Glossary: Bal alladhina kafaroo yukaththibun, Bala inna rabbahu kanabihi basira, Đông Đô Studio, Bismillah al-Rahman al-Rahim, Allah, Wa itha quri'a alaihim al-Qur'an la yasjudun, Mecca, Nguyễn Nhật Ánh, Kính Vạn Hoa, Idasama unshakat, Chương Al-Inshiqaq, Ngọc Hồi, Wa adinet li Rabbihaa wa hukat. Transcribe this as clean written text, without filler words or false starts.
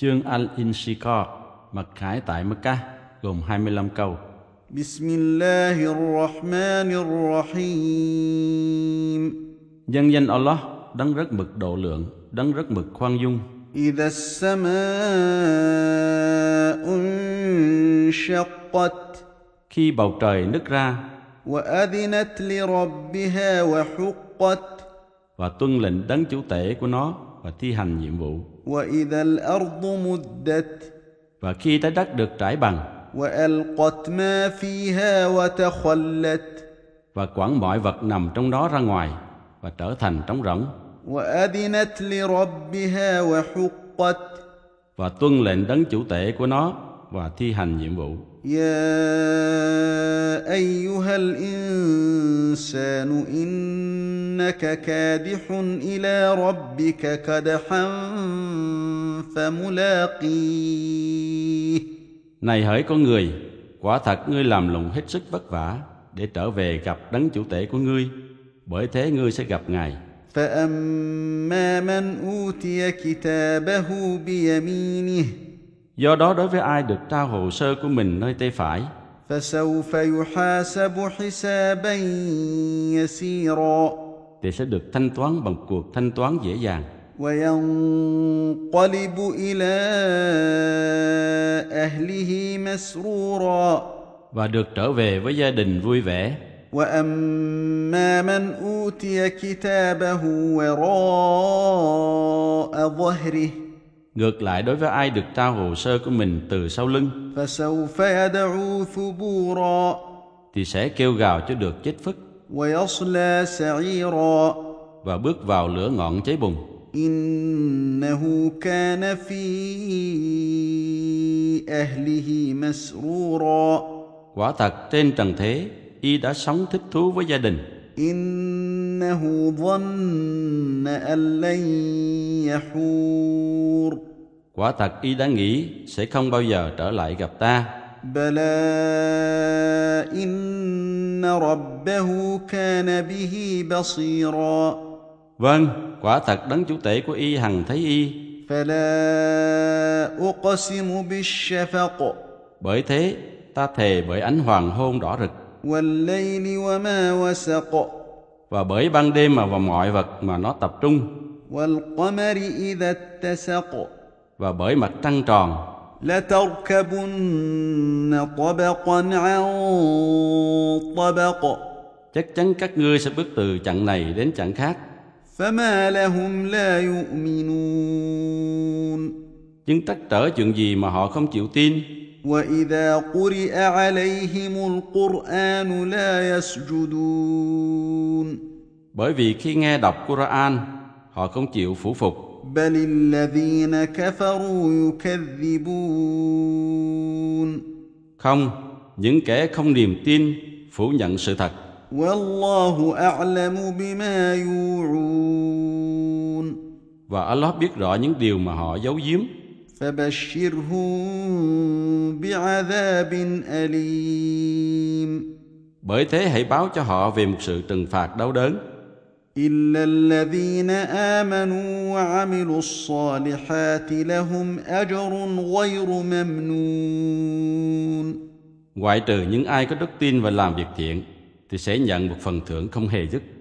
Chương Al-Inshiqaq, mặc khải tại Mecca, gồm 25 câu. Bismillah al-Rahman al-Rahim. Nhân danh Allah, đấng rất mực độ lượng, đấng rất mực khoan dung. Idasama unshakat, khi bầu trời nứt ra. Wa adinet li Rabbihaa wa hukat, và tuân lệnh đấng chủ tể của nó và thi hành nhiệm vụ. Wa itha quri'a muddat, và khi trái đất được trải bằng. Wa alqat ma fiha wa takhallat, và quẳng mọi vật nằm trong đó ra ngoài và trở thành trống rỗng. Wa adinet li Rabbihaa wa hukat, và tuân lệnh đấng chủ tể của nó và thi hành nhiệm vụ. Ya ayyuhal insanu innaka kadihun ila rabbika kadahan famulaqih. Này hỡi con người, quả thật ngươi làm lụng hết sức vất vả để trở về gặp đấng chủ tể của ngươi, bởi thế ngươi sẽ gặp Ngài. فَأَمَّا مَنْ أُوتِيَ كِتَابَهُ بِيَمِينِهِ, do đó đối với ai được trao hồ sơ của mình nơi tay phải, فَسَوْفَ يُحَاسَبُ حِسَابًا يَسِيرًا, thì sẽ được thanh toán bằng cuộc thanh toán dễ dàng. وَيَنْقَلِبُ إِلَى أَهْلِهِ مَسْرُورًا, và được trở về với gia đình vui vẻ. وَأَمَّا مَنْ أُوتِيَ كِتَابَهُ وَرَاءَ ظَهْرِهِ, ngược lại đối với ai được trao hồ sơ của mình từ sau lưng, فَسَوْفَ يَدْعُو ثُبُورًا, thì sẽ kêu gào cho được chết phức. وَيَصْلَى سَعِيرًا, và bước vào lửa ngọn cháy bùng. إِنَّهُ كَانَ فِي أَهْلِهِ مَسْرُورًا, quả thật trên trần thế y đã sống thích thú với gia đình. Innahu dhanna an lan yahur, quả thật y đã nghĩ sẽ không bao giờ trở lại gặp ta. Bala inna rabbahu kanabihi basira, vâng, quả thật đấng chủ tể của y hằng thấy y. Fala uqsimu bishafaq, bởi thế ta thề bởi ánh hoàng hôn đỏ rực. وَاللَّيْلِ وَمَا وَسَقَ, và bởi ban đêm mà vào mọi vật mà nó tập trung. وَالْقَمَرِ إِذَا اتَّسَقَ, và bởi mặt trăng tròn. لَتَرْكَبُنَّ طَبَقًا عَنْ طَبَقَ, chắc chắn các ngươi sẽ bước từ chặng này đến chặng khác. فَمَا لَهُمْ لَا يُؤْمِنُونَ, nhưng trắc trở chuyện gì mà họ không chịu tin. Wa itha quri'a alaihim al-Qur'an la yasjudun, bởi vì khi nghe đọc Qur'an, họ không chịu phủ phục. Bal alladhina kafaroo yukaththibun, không, những kẻ không niềm tin phủ nhận sự thật. Wallahu a'lamu bima yu'un, và Allah biết rõ những điều mà họ giấu giếm. فَبَشِّرْهُمْ بِعَذَابٍ أَلِيمٍ, bởi thế hãy báo cho họ về một sự trừng phạt đau đớn. إِلَّا الَّذِينَ آمَنُوا وَعَمِلُوا الصَّالِحَاتِ لَهُمْ أَجْرٌ غَيْرُ مَمْنُونٍ, ngoại trừ những ai có đức tin và làm việc thiện thì sẽ nhận một phần thưởng không hề dứt.